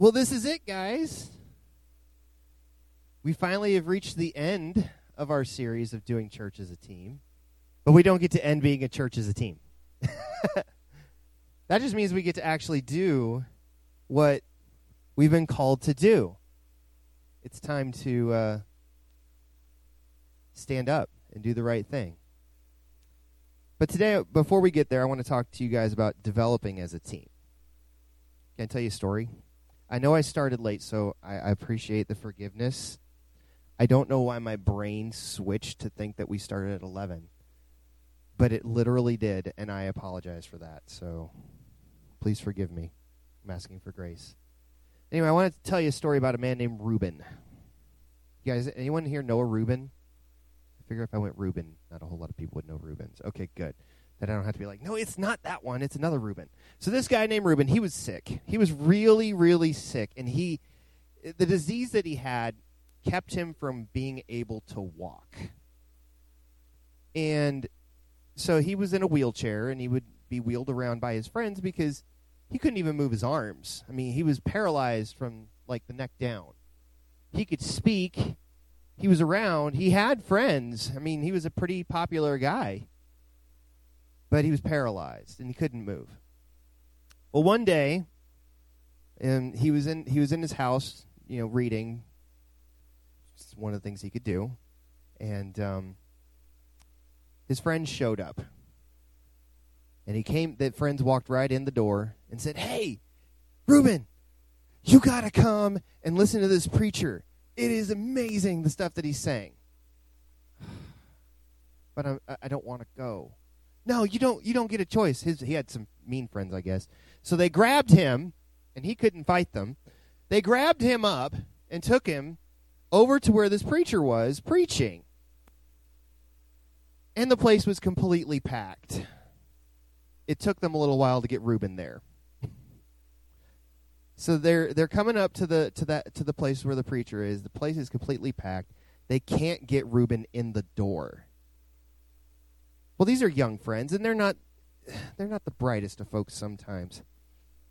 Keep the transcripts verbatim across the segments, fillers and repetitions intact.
Well, this is it, guys. We finally have reached the end of our series of doing church as a team, but we don't get to end being a church as a team. That just means we get to actually do what we've been called to do. It's time to uh, stand up and do the right thing. But today, before we get there, I want to talk to you guys about developing as a team. Can I tell you a story? I know I started late, so I, I appreciate the forgiveness. I don't know why my brain switched to think that we started at eleven, but it literally did, and I apologize for that. So please forgive me. I'm asking for grace. Anyway, I wanted to tell you a story about a man named Reuben. You guys, anyone here know a Reuben? I figure if I went Reuben, not a whole lot of people would know Reubens. Okay, good. That I don't have to be like, no, it's not that one. It's another Reuben. So this guy named Reuben, he was sick. He was really, really sick. And he, the disease that he had kept him from being able to walk. And so he was in a wheelchair, and he would be wheeled around by his friends because he couldn't even move his arms. I mean, he was paralyzed from, like, the neck down. He could speak. He was around. He had friends. I mean, he was a pretty popular guy. But he was paralyzed, and he couldn't move. Well, one day, and he was in he was in his house, you know, reading. It's one of the things he could do. And um, his friends showed up. And he came, the friends walked right in the door and said, "Hey, Reuben, you got to come and listen to this preacher. It is amazing, the stuff that he's saying." "But I, I don't want to go." "No, you don't you don't get a choice." His, he had some mean friends, I guess. So they grabbed him, and he couldn't fight them. They grabbed him up and took him over to where this preacher was preaching. And the place was completely packed. It took them a little while to get Reuben there. So they're they're coming up to the to that to the place where the preacher is. The place is completely packed. They can't get Reuben in the door. Well, these are young friends, and they're not they're not the brightest of folks sometimes.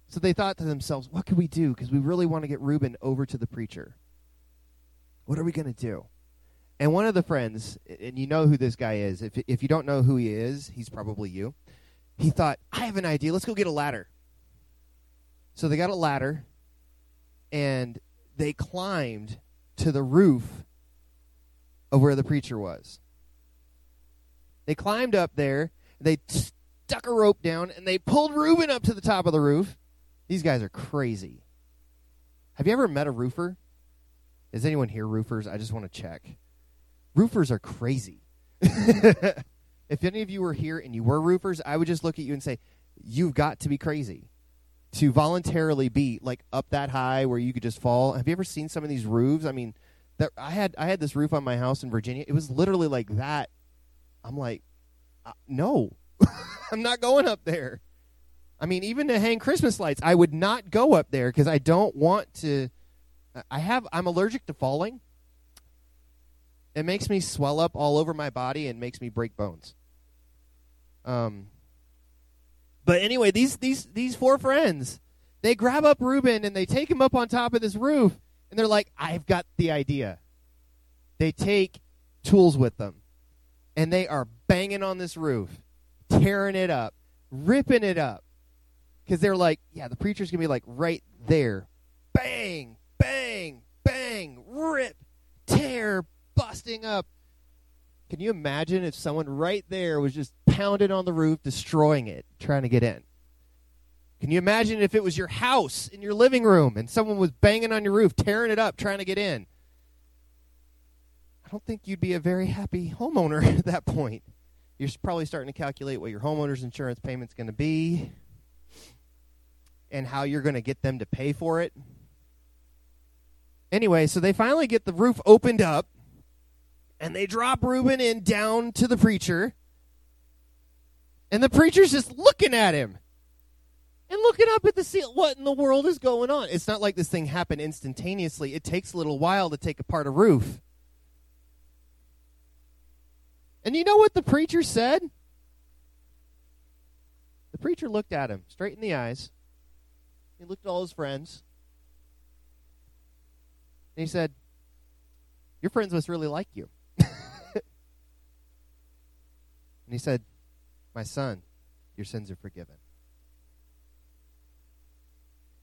So they thought to themselves, what can we do? Because we really want to get Reuben over to the preacher. What are we going to do? And one of the friends, and you know who this guy is. If, if you don't know who he is, he's probably you. He thought, I have an idea. Let's go get a ladder. So they got a ladder, and they climbed to the roof of where the preacher was. They climbed up there, they stuck a rope down, and they pulled Reuben up to the top of the roof. These guys are crazy. Have you ever met a roofer? Is anyone here roofers? I just want to check. Roofers are crazy. If any of you were here and you were roofers, I would just look at you and say, you've got to be crazy to voluntarily be like up that high where you could just fall. Have you ever seen some of these roofs? I mean, that, I had I had this roof on my house in Virginia. It was literally like that. I'm like, uh, no, I'm not going up there. I mean, even to hang Christmas lights, I would not go up there because I don't want to. I have, I'm allergic to falling. It makes me swell up all over my body and makes me break bones. Um. But anyway, these these these four friends, they grab up Reuben and they take him up on top of this roof, and they're like, I've got the idea. They take tools with them. And they are banging on this roof, tearing it up, ripping it up. Because they're like, yeah, the preacher's going to be like right there. Bang, bang, bang, rip, tear, busting up. Can you imagine if someone right there was just pounded on the roof, destroying it, trying to get in? Can you imagine if it was your house in your living room and someone was banging on your roof, tearing it up, trying to get in? I don't think you'd be a very happy homeowner at that point. You're probably starting to calculate what your homeowner's insurance payment's going to be and how you're going to get them to pay for it. Anyway, so they finally get the roof opened up, and they drop Reuben in down to the preacher, and the preacher's just looking at him and looking up at the ceiling. What in the world is going on? It's not like this thing happened instantaneously. It takes a little while to take apart a roof. And you know what the preacher said? The preacher looked at him straight in the eyes. He looked at all his friends. And he said, your friends must really like you. And he said, my son, your sins are forgiven.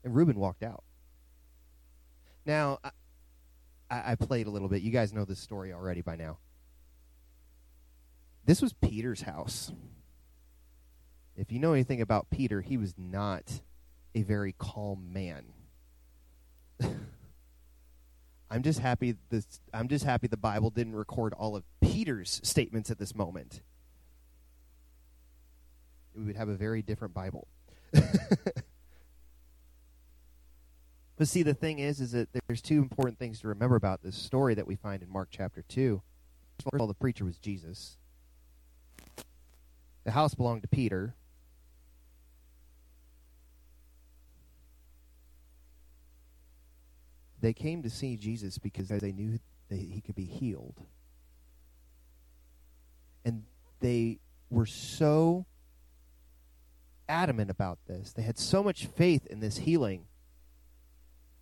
And Reuben walked out. Now, I, I played a little bit. You guys know this story already by now. This was Peter's house. If you know anything about Peter, he was not a very calm man. I'm just happy this, I'm just happy the Bible didn't record all of Peter's statements at this moment. We would have a very different Bible. But see, the thing is, is that there's two important things to remember about this story that we find in Mark chapter two. First of all, the preacher was Jesus. The house belonged to Peter. They came to see Jesus because they knew that he could be healed. And they were so adamant about this. They had so much faith in this healing.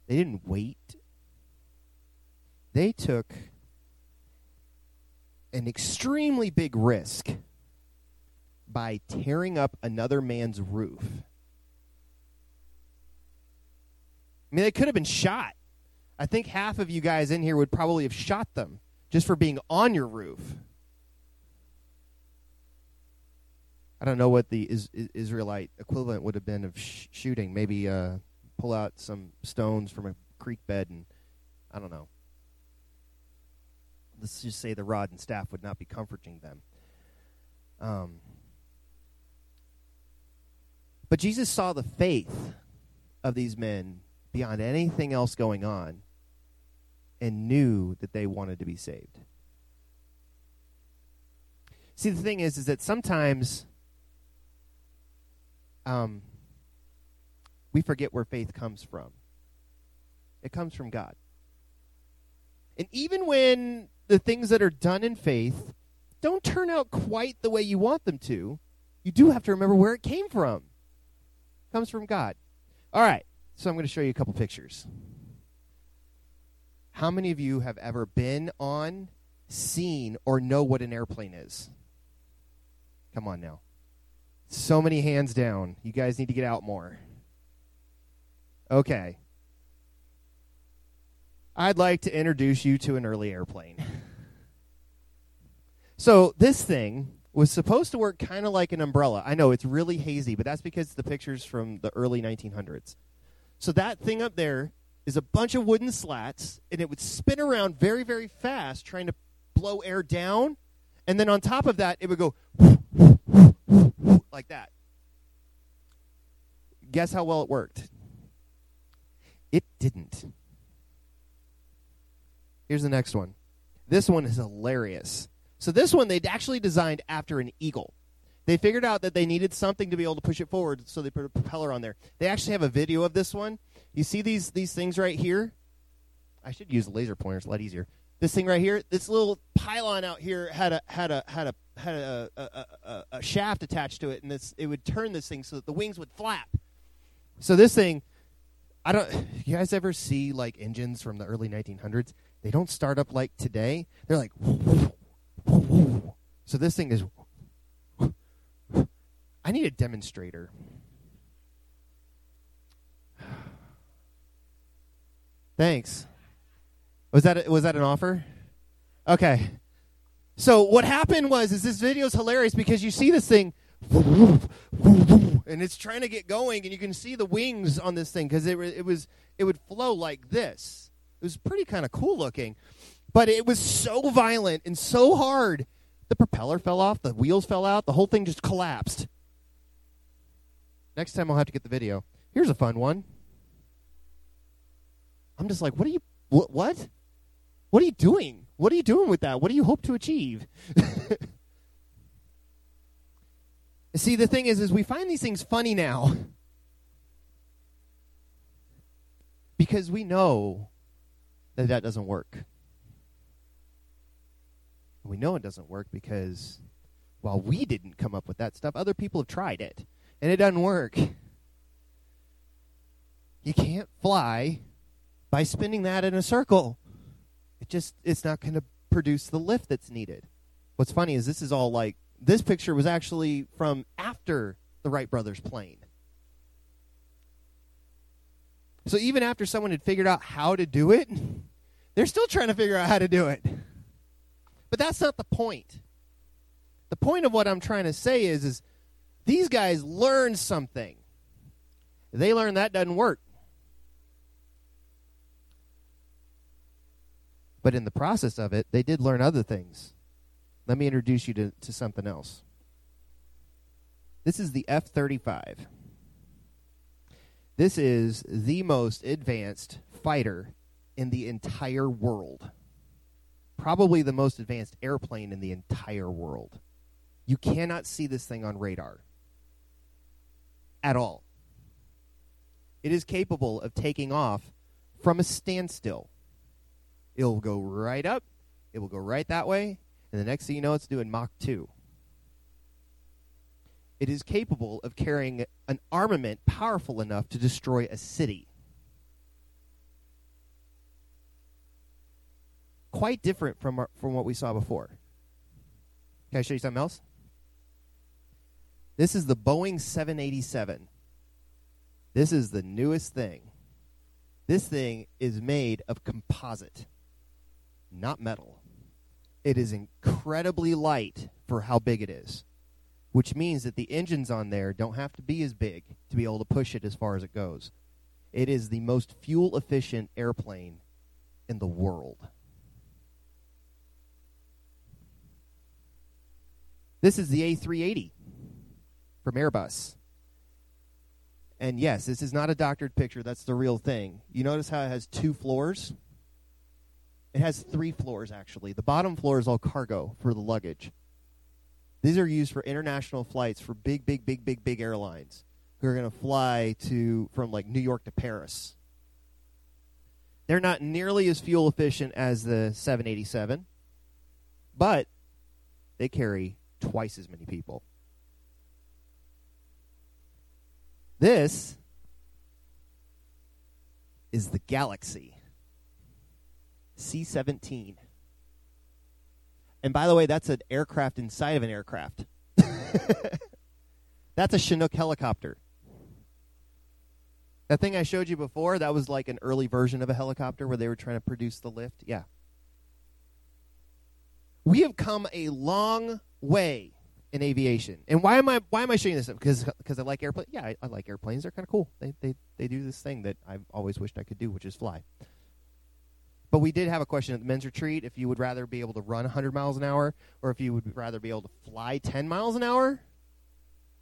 They didn't wait. They took an extremely big risk by tearing up another man's roof. I mean, they could have been shot. I think half of you guys in here would probably have shot them just for being on your roof. I don't know what the is- Israelite equivalent would have been of sh- shooting. Maybe uh, pull out some stones from a creek bed and, I don't know. Let's just say the rod and staff would not be comforting them. Um, but Jesus saw the faith of these men beyond anything else going on and knew that they wanted to be saved. See, the thing is, is that sometimes um, we forget where faith comes from. It comes from God. And even when the things that are done in faith don't turn out quite the way you want them to, you do have to remember where it came from. It comes from God. All right, so I'm going to show you a couple pictures. How many of you have ever been on, seen, or know what an airplane is? Come on now. So many hands down. You guys need to get out more. Okay. I'd like to introduce you to an early airplane. So this thing was supposed to work kind of like an umbrella. I know it's really hazy, but that's because the picture's from the early nineteen hundreds. So that thing up there is a bunch of wooden slats, and it would spin around very, very fast, trying to blow air down. And then on top of that, it would go like that. Guess how well it worked? It didn't. Here's the next one. This one is hilarious. So this one they'd actually designed after an eagle. They figured out that they needed something to be able to push it forward, so they put a propeller on there. They actually have a video of this one. You see these these things right here? I should use laser pointers, a lot easier. This thing right here, this little pylon out here had a had a had a had a a, a, a shaft attached to it, and this it would turn this thing so that the wings would flap. So this thing, I don't. You guys ever see like engines from the early nineteen hundreds? They don't start up like today. They're like. So this thing is, I need a demonstrator. Thanks. Was that a, was that an offer? Okay. So what happened was, is this video is hilarious because you see this thing, and it's trying to get going, and you can see the wings on this thing because it it was it would flow like this. It was pretty kind of cool looking. But it was so violent and so hard, the propeller fell off, the wheels fell out, the whole thing just collapsed. Next time I'll have to get the video. Here's a fun one. I'm just like, what are you, wh- what? What are you doing? What are you doing with that? What do you hope to achieve? See, the thing is, is we find these things funny now. Because we know that that doesn't work. We know it doesn't work because while we didn't come up with that stuff, other people have tried it, and it doesn't work. You can't fly by spinning that in a circle. It just, it's not going to produce the lift that's needed. What's funny is this is all like, this picture was actually from after the Wright brothers' plane. So even after someone had figured out how to do it, they're still trying to figure out how to do it. But that's not the point. The point of what I'm trying to say is, is these guys learned something. They learned that doesn't work. But in the process of it, they did learn other things. Let me introduce you to, to something else. This is the F thirty-five. This is the most advanced fighter in the entire world. Probably the most advanced airplane in the entire world. You cannot see this thing on radar at all. It is capable of taking off from a standstill. It will go right up. It will go right that way. And the next thing you know, it's doing Mach two. It is capable of carrying an armament powerful enough to destroy a city. Quite different from our, from what we saw before. Can I show you something else? This is the Boeing seven eighty-seven. This is the newest thing. This thing is made of composite, not metal. It is incredibly light for how big it is, which means that the engines on there don't have to be as big to be able to push it as far as it goes. It is the most fuel-efficient airplane in the world. This is the A three eighty from Airbus. And yes, this is not a doctored picture. That's the real thing. You notice how it has two floors? It has three floors, actually. The bottom floor is all cargo for the luggage. These are used for international flights for big, big, big, big, big airlines who are going to fly to from, like, New York to Paris. They're not nearly as fuel efficient as the seven eighty-seven, but they carry twice as many people. This is the Galaxy C seventeen. And by the way, that's an aircraft inside of an aircraft. That's a Chinook helicopter. That thing I showed you before, that was like an early version of a helicopter where they were trying to produce the lift. Yeah. We have come a long way in aviation. And why am I why am I showing this up? Because because I like airplanes. Yeah, I, I like airplanes. They're kind of cool. They they they do this thing that I've always wished I could do, which is fly. But we did have a question at the men's retreat, if you would rather be able to run one hundred miles an hour or if you would rather be able to fly ten miles an hour.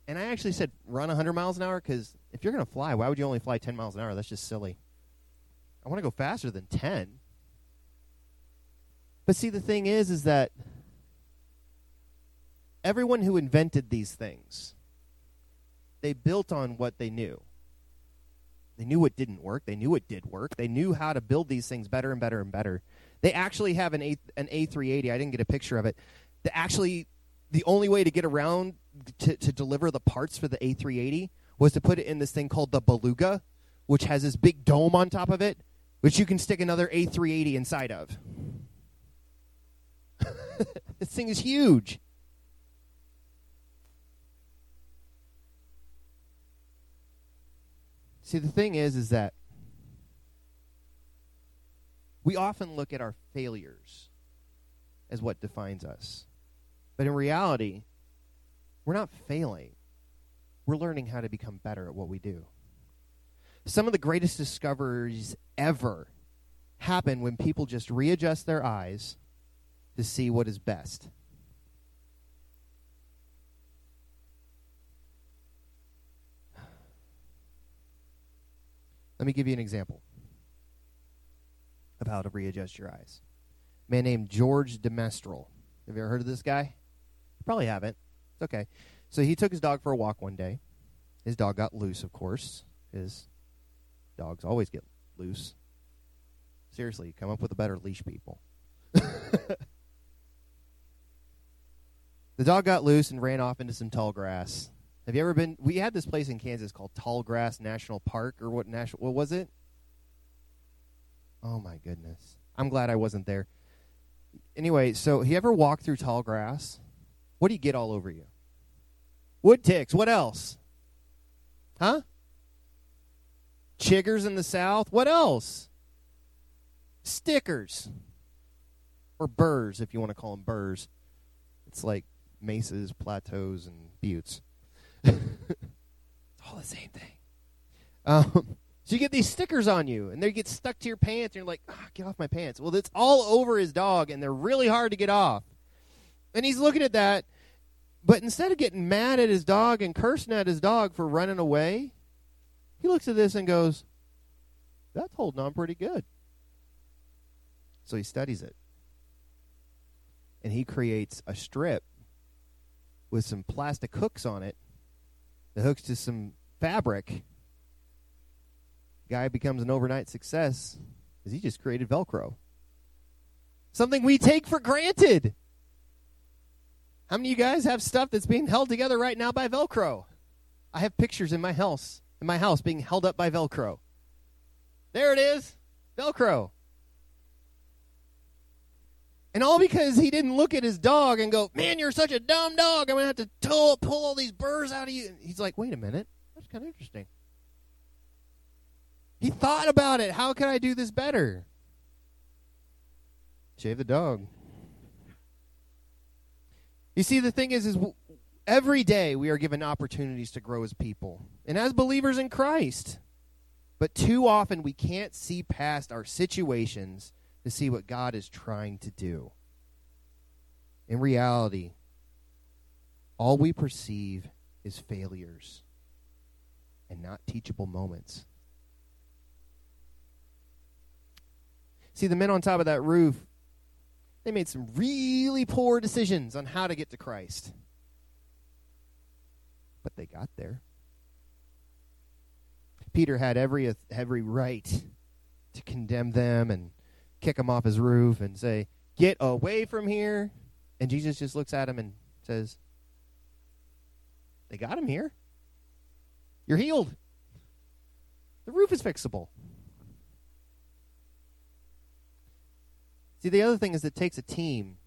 And I actually said run one hundred miles an hour because if you're going to fly, why would you only fly ten miles an hour? That's just silly. I want to go faster than ten. But see, the thing is, is that everyone who invented these things, they built on what they knew. They knew what didn't work. They knew what did work. They knew how to build these things better and better and better. They actually have an, a, an A three eighty. I didn't get a picture of it. They actually, the only way to get around to, to deliver the parts for the A three eighty was to put it in this thing called the Beluga, which has this big dome on top of it, which you can stick another A three eighty inside of. This thing is huge. See, the thing is, is that we often look at our failures as what defines us. But in reality, we're not failing. We're learning how to become better at what we do. Some of the greatest discoveries ever happen when people just readjust their eyes to see what is best. Let me give you an example of how to readjust your eyes. A man named George Demestral. Have you ever heard of this guy? You probably haven't. It's okay. So he took his dog for a walk one day. His dog got loose, of course. His dogs always get loose. Seriously, come up with a better leash, people. The dog got loose and ran off into some tall grass. Have you ever been? We had this place in Kansas called Tallgrass National Park, or what? National? What was it? Oh my goodness! I'm glad I wasn't there. Anyway, so you ever walk through tall grass? What do you get all over you? Wood ticks. What else? Huh? Chiggers in the south. What else? Stickers. Or burrs, if you want to call them burrs. It's like mesas, plateaus, and buttes. It's all the same thing. Um, so you get these stickers on you, and they get stuck to your pants, and you're like, oh, get off my pants. Well, it's all over his dog, and they're really hard to get off. And he's looking at that, but instead of getting mad at his dog and cursing at his dog for running away, he looks at this and goes, that's holding on pretty good. So he studies it. And he creates a strip with some plastic hooks on it that hooks to some fabric. Guy becomes an overnight success because he just created Velcro. Something we take for granted. How many of you guys have stuff that's being held together right now by Velcro? I have pictures in my house, in my house being held up by Velcro. There it is, Velcro. And all because he didn't look at his dog and go, man, you're such a dumb dog. I'm going to have to pull, pull all these burrs out of you. He's like, wait a minute. That's kind of interesting. He thought about it. How can I do this better? Shave the dog. You see, the thing is, is every day we are given opportunities to grow as people and as believers in Christ. But too often we can't see past our situations to see what God is trying to do. In reality, all we perceive is failures and not teachable moments. See, the men on top of that roof, they made some really poor decisions on how to get to Christ. But they got there. Peter had every every right to condemn them and kick him off his roof and say, get away from here. And Jesus just looks at him and says, they got him here. You're healed. The roof is fixable. See, the other thing is it takes a team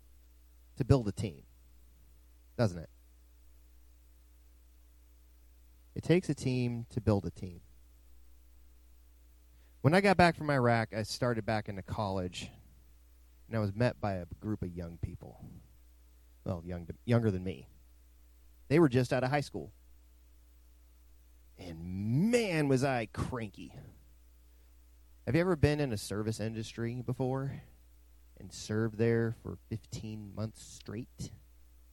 to build a team, doesn't it? It takes a team to build a team. When I got back from Iraq, I started back into college, and I was met by a group of young people. Well, young, younger than me. They were just out of high school. And man, was I cranky. Have you ever been in a service industry before and served there for fifteen months straight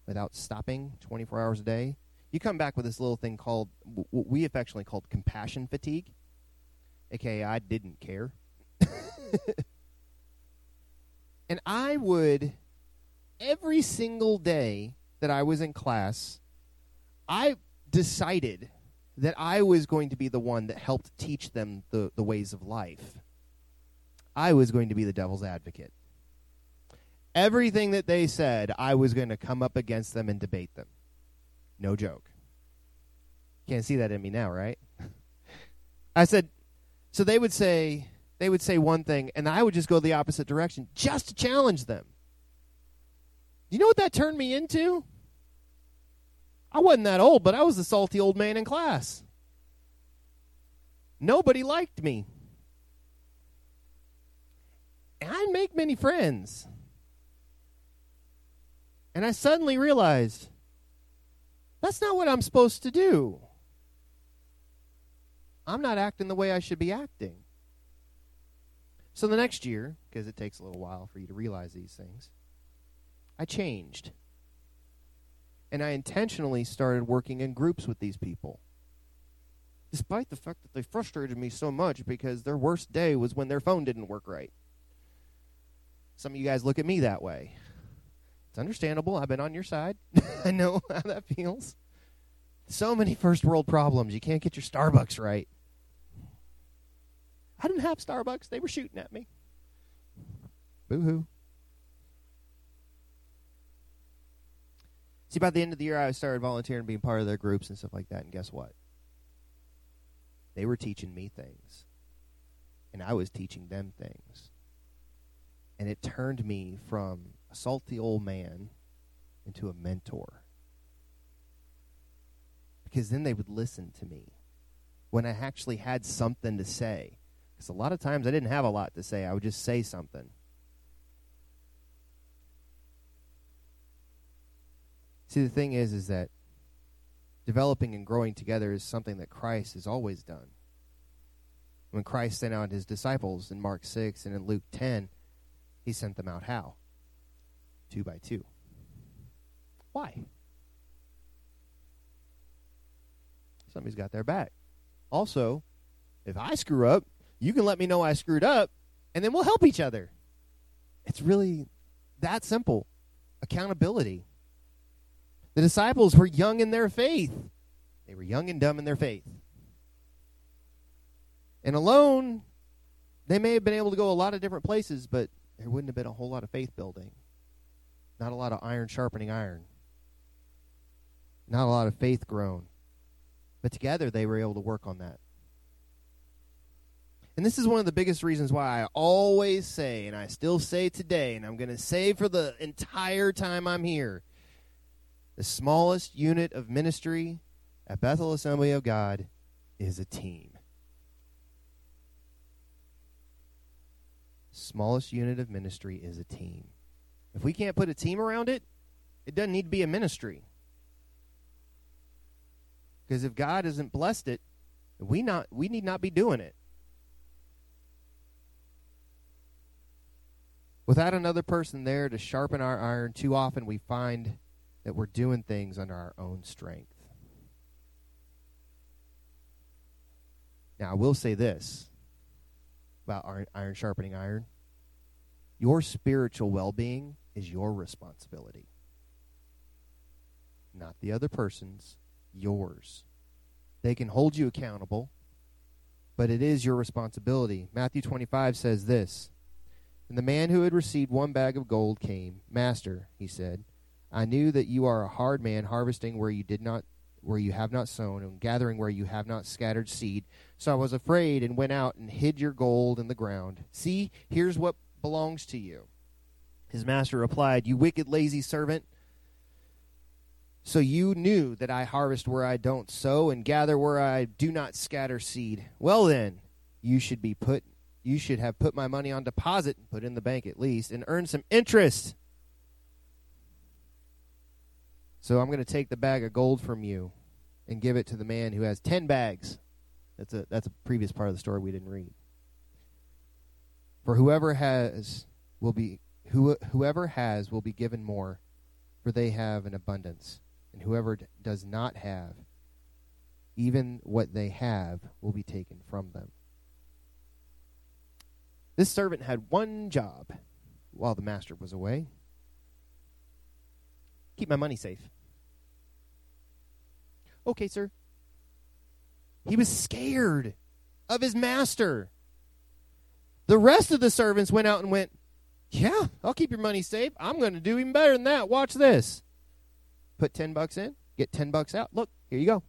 without stopping, twenty-four hours a day? You come back with this little thing called, what we affectionately called compassion fatigue. A K A I didn't care. And I would, every single day that I was in class, I decided that I was going to be the one that helped teach them the, the ways of life. I was going to be the devil's advocate. Everything that they said, I was going to come up against them and debate them. No joke. Can't see that in me now, right? I said... So they would say they would say one thing, and I would just go the opposite direction just to challenge them. You know what that turned me into? I wasn't that old, but I was the salty old man in class. Nobody liked me. And I didn't make many friends. And I suddenly realized, that's not what I'm supposed to do. I'm not acting the way I should be acting. So the next year, because it takes a little while for you to realize these things, I changed. And I intentionally started working in groups with these people. Despite the fact that they frustrated me so much because their worst day was when their phone didn't work right. Some of you guys look at me that way. It's understandable. I've been on your side. I know how that feels. So many first world problems. You can't get your Starbucks right. I didn't have Starbucks. They were shooting at me. Boo-hoo. See, by the end of the year, I started volunteering, being part of their groups and stuff like that, and guess what? They were teaching me things, and I was teaching them things. And it turned me from a salty old man into a mentor. Because then they would listen to me when I actually had something to say. Because a lot of times I didn't have a lot to say. I would just say something. See, the thing is, is that developing and growing together is something that Christ has always done. When Christ sent out his disciples in Mark six and in Luke ten, he sent them out how? Two by two. Why? Somebody's got their back. Also, if I screw up, you can let me know I screwed up, and then we'll help each other. It's really that simple. Accountability. The disciples were young in their faith. They were young and dumb in their faith. And alone, they may have been able to go a lot of different places, but there wouldn't have been a whole lot of faith building. Not a lot of iron sharpening iron. Not a lot of faith grown. But together, they were able to work on that. And this is one of the biggest reasons why I always say, and I still say today, and I'm going to say for the entire time I'm here, the smallest unit of ministry at Bethel Assembly of God is a team. Smallest unit of ministry is a team. If we can't put a team around it, it doesn't need to be a ministry. Because if God hasn't blessed it, we not we need not be doing it. Without another person there to sharpen our iron, too often we find that we're doing things under our own strength. Now, I will say this about iron, iron sharpening iron. Your spiritual well-being is your responsibility. Not the other person's, yours. They can hold you accountable, but it is your responsibility. Matthew twenty-five says this, "And the man who had received one bag of gold came. 'Master,' he said, 'I knew that you are a hard man, harvesting where you did not, where you have not sown, and gathering where you have not scattered seed. So I was afraid and went out and hid your gold in the ground. See, here's what belongs to you.' His master replied, 'You wicked, lazy servant. So you knew that I harvest where I don't sow and gather where I do not scatter seed. Well then, you should be put. You should have put my money on deposit, put in the bank at least, and earn some interest. So I'm going to take the bag of gold from you and give it to the man who has ten bags. That's a that's a previous part of the story we didn't read. For whoever has will be who whoever has will be given more, for they have an abundance. And whoever d- does not have, even what they have will be taken from them. This servant had one job while the master was away. Keep my money safe. Okay, sir. He was scared of his master. The rest of the servants went out and went, yeah, I'll keep your money safe. I'm going to do even better than that. Watch this. Put ten bucks in, get ten bucks out. Look, here you go.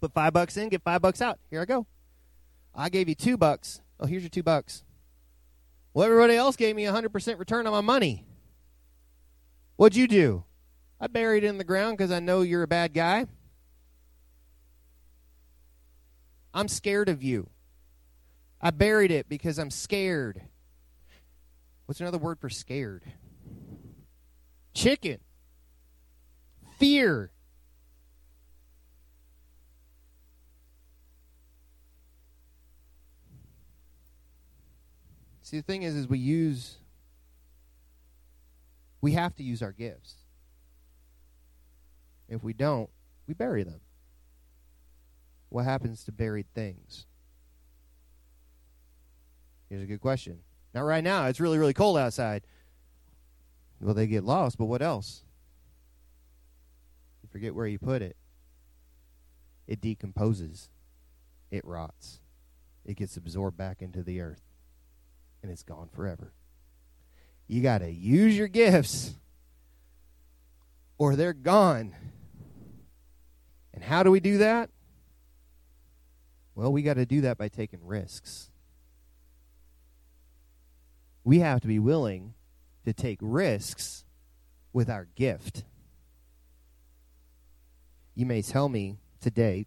Put five bucks in, get five bucks out. Here I go. I gave you two bucks. Oh, here's your two bucks. Well, everybody else gave me a one hundred percent return on my money. What'd you do? I buried it in the ground because I know you're a bad guy. I'm scared of you. I buried it because I'm scared. What's another word for scared? Chicken. Fear. See, the thing is, is we use, we have to use our gifts. If we don't, we bury them. What happens to buried things? Here's a good question. Now, right now, it's really, really cold outside. Well, they get lost, but what else? You forget where you put it. It decomposes. It rots. It gets absorbed back into the earth. And it's gone forever. You got to use your gifts, or they're gone. And how do we do that? Well, we got to do that by taking risks. we have to be willing to take risks with our gift. You may tell me today,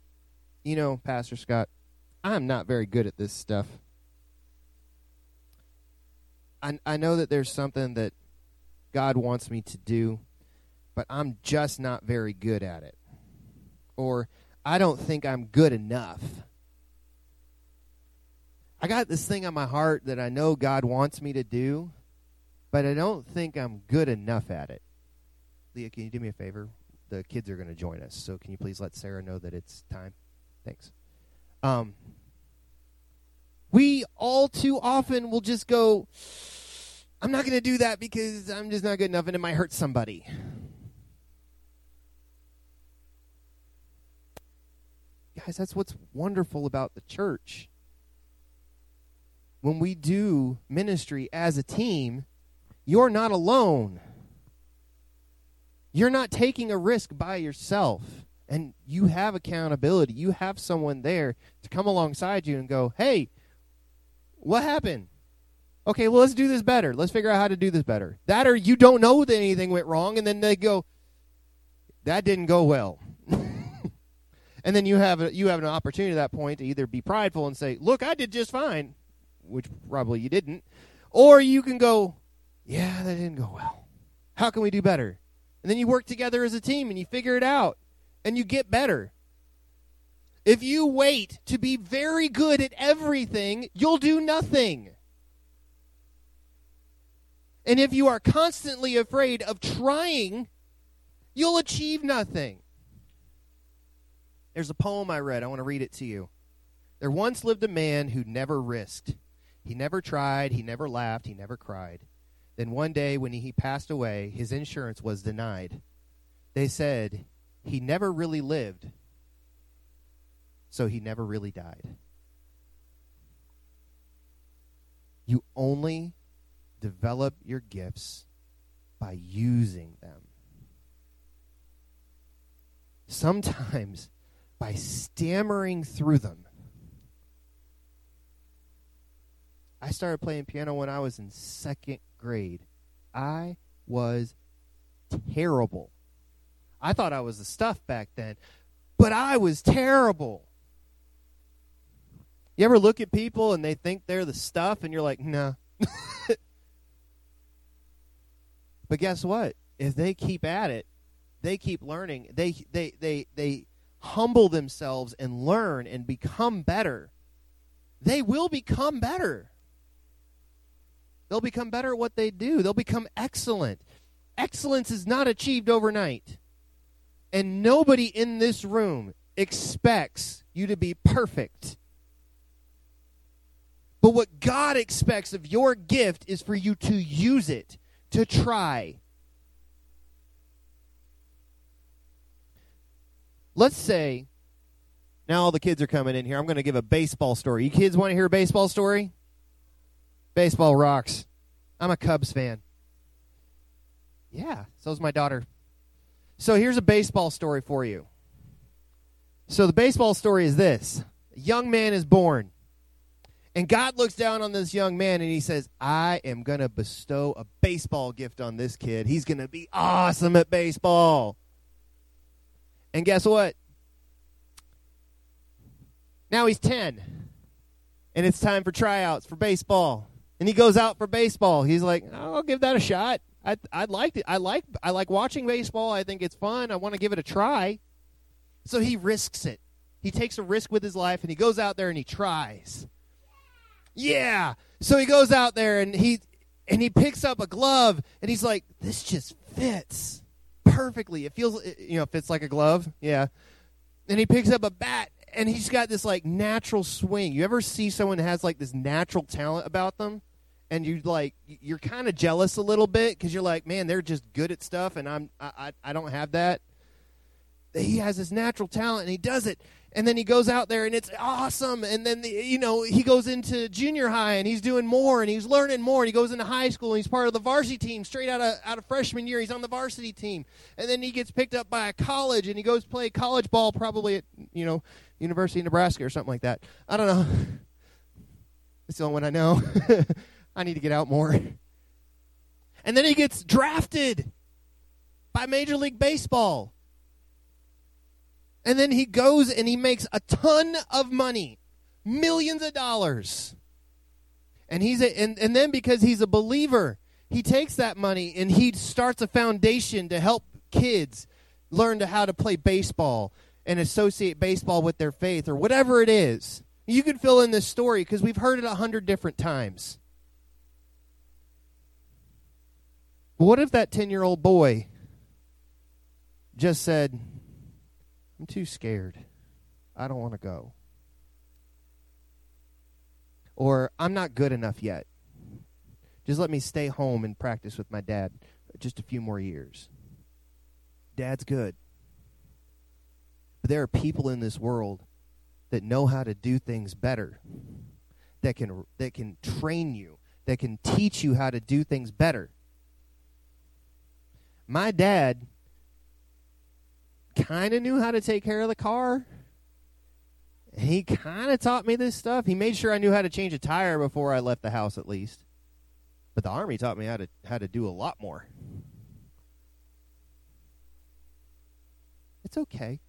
you know, Pastor Scott, I'm not very good at this stuff. I, I know that there's something that God wants me to do, but I'm just not very good at it. Or I don't think I'm good enough. I got this thing on my heart that I know God wants me to do, but I don't think I'm good enough at it. Leah, can you do me a favor? The kids are going to join us, so can you please let Sarah know that it's time? Thanks. Um, we all too often will just go, I'm not going to do that because I'm just not good enough and it might hurt somebody. Guys, that's what's wonderful about the church. When we do ministry as a team, you're not alone. You're not taking a risk by yourself, and you have accountability. You have someone there to come alongside you and go, hey, what happened? Okay, well, let's do this better. Let's figure out how to do this better. That or you don't know that anything went wrong, and then they go, that didn't go well. And then you have a, you have an opportunity at that point to either be prideful and say, look, I did just fine, which probably you didn't, or you can go, yeah, that didn't go well. How can we do better? And then you work together as a team, and you figure it out, and you get better. If you wait to be very good at everything, you'll do nothing. And if you are constantly afraid of trying, you'll achieve nothing. There's a poem I read. I want to read it to you. There once lived a man who never risked. He never tried. He never laughed. He never cried. Then one day when he passed away, his insurance was denied. They said he never really lived, so he never really died. You only develop your gifts by using them. Sometimes by stammering through them. I started playing piano when I was in second grade. I was terrible. I thought I was the stuff back then, but I was terrible. You ever look at people and they think they're the stuff and you're like, nah. But guess what? If they keep at it, they keep learning. They they they they humble themselves and learn and become better. They will become better. They'll become better at what they do. They'll become excellent. Excellence is not achieved overnight. And nobody in this room expects you to be perfect. But what God expects of your gift is for you to use it, to try. Let's say, now all the kids are coming in here. I'm going to give a baseball story. You kids want to hear a baseball story? Baseball rocks. I'm a Cubs fan. Yeah, so's my daughter. So here's a baseball story for you. So the baseball story is this. A young man is born. And God looks down on this young man and he says, I am going to bestow a baseball gift on this kid. He's going to be awesome at baseball. And guess what? Now he's ten. And it's time for tryouts for baseball. And he goes out for baseball. He's like, oh, I'll give that a shot. I I liked it. I like I like watching baseball. I think it's fun. I want to give it a try. So he risks it. He takes a risk with his life and he goes out there and he tries. Yeah. So he goes out there and he and he picks up a glove and he's like, this just fits perfectly. It feels, you know, fits like a glove. Yeah. And he picks up a bat. And he's got this, like, natural swing. You ever see someone that has, like, this natural talent about them? And you, like, you're kind of jealous a little bit because you're like, man, they're just good at stuff, and I'm, I, I don't have that. He has this natural talent, and he does it. And then he goes out there, and it's awesome. And then, the, you know, he goes into junior high, and he's doing more, and he's learning more. And he goes into high school, and he's part of the varsity team. Straight out of, out of freshman year, he's on the varsity team. And then he gets picked up by a college, and he goes play college ball probably at, you know, University of Nebraska or something like that. I don't know. It's the only one I know. I need to get out more. And then he gets drafted by Major League Baseball. And then he goes and he makes a ton of money, millions of dollars. And he's a, and, and then because he's a believer, he takes that money and he starts a foundation to help kids learn to how to play baseball and associate baseball with their faith or whatever it is. You can fill in this story because we've heard it a hundred different times. What if that ten-year-old boy just said, I'm too scared. I don't want to go. Or I'm not good enough yet. Just let me stay home and practice with my dad just a few more years. Dad's good. But there are people in this world that know how to do things better, that can that can train you, that can teach you how to do things better. My dad kind of knew how to take care of the car. He kind of taught me this stuff. He made sure I knew how to change a tire before I left the house, at least. But the Army taught me how to how to do a lot more. It's okay.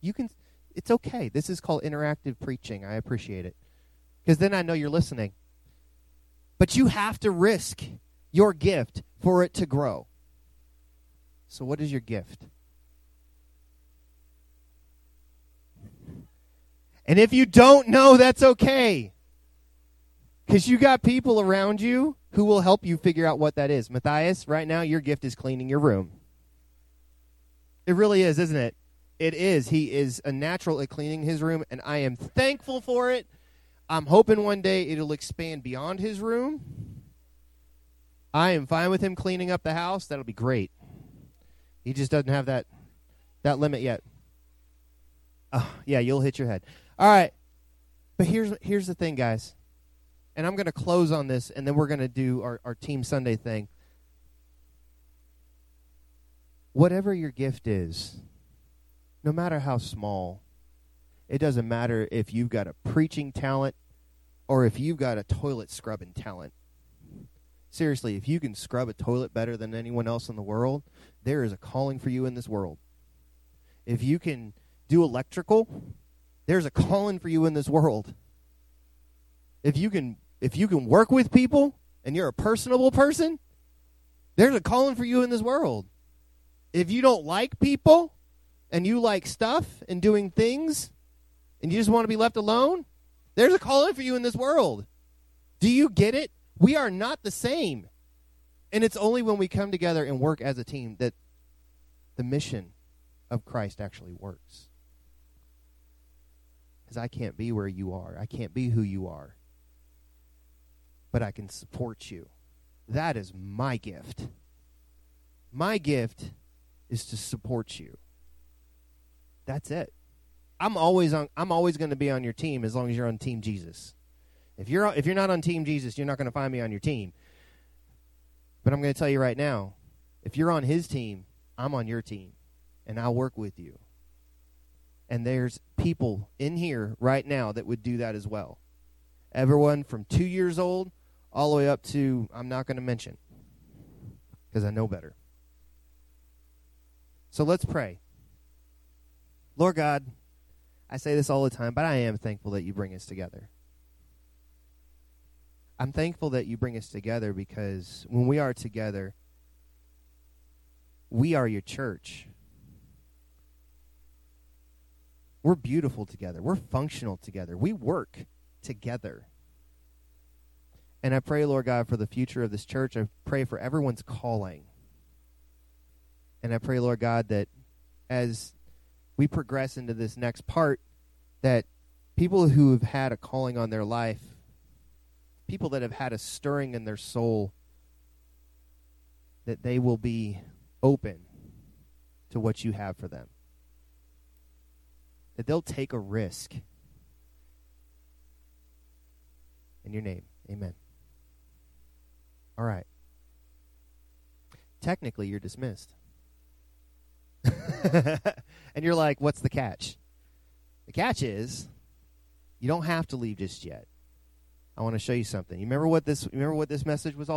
You can. It's okay. This is called interactive preaching. I appreciate it. Because then I know you're listening. But you have to risk your gift for it to grow. So what is your gift? And if you don't know, that's okay. Because you got people around you who will help you figure out what that is. Matthias, right now, your gift is cleaning your room. It really is, isn't it? It is. He is a natural at cleaning his room, and I am thankful for it. I'm hoping one day it'll expand beyond his room. I am fine with him cleaning up the house. That'll be great. He just doesn't have that that limit yet. Oh, yeah, you'll hit your head. All right. But here's here's the thing, guys. And I'm going to close on this, and then we're going to do our, our Team Sunday thing. Whatever your gift is, no matter how small, it doesn't matter if you've got a preaching talent or if you've got a toilet scrubbing talent. Seriously, if you can scrub a toilet better than anyone else in the world, there is a calling for you in this world. If you can do electrical, there's a calling for you in this world. If you can if you can work with people and you're a personable person, there's a calling for you in this world. If you don't like people and you like stuff and doing things and you just want to be left alone, there's a calling for you in this world. Do you get it? We are not the same. And it's only when we come together and work as a team that the mission of Christ actually works. Because I can't be where you are. I can't be who you are. But I can support you. That is my gift. My gift is to support you. That's it. I'm always on. I'm always going to be on your team as long as you're on Team Jesus. If you're if you're not on Team Jesus, you're not going to find me on your team. But I'm going to tell you right now, if you're on his team, I'm on your team, and I'll work with you. And there's people in here right now that would do that as well. Everyone from two years old all the way up to, I'm not going to mention, because I know better. So let's pray. Lord God, I say this all the time, but I am thankful that you bring us together. I'm thankful that you bring us together because when we are together, we are your church. We're beautiful together. We're functional together. We work together. And I pray, Lord God, for the future of this church. I pray for everyone's calling. And I pray, Lord God, that as we progress into this next part, that people who have had a calling on their life, people that have had a stirring in their soul, that they will be open to what you have for them. That they'll take a risk. In your name, amen. All right. Technically, you're dismissed. And you're like, what's the catch? The catch is you don't have to leave just yet. I want to show you something. You remember what this? You remember what this message was all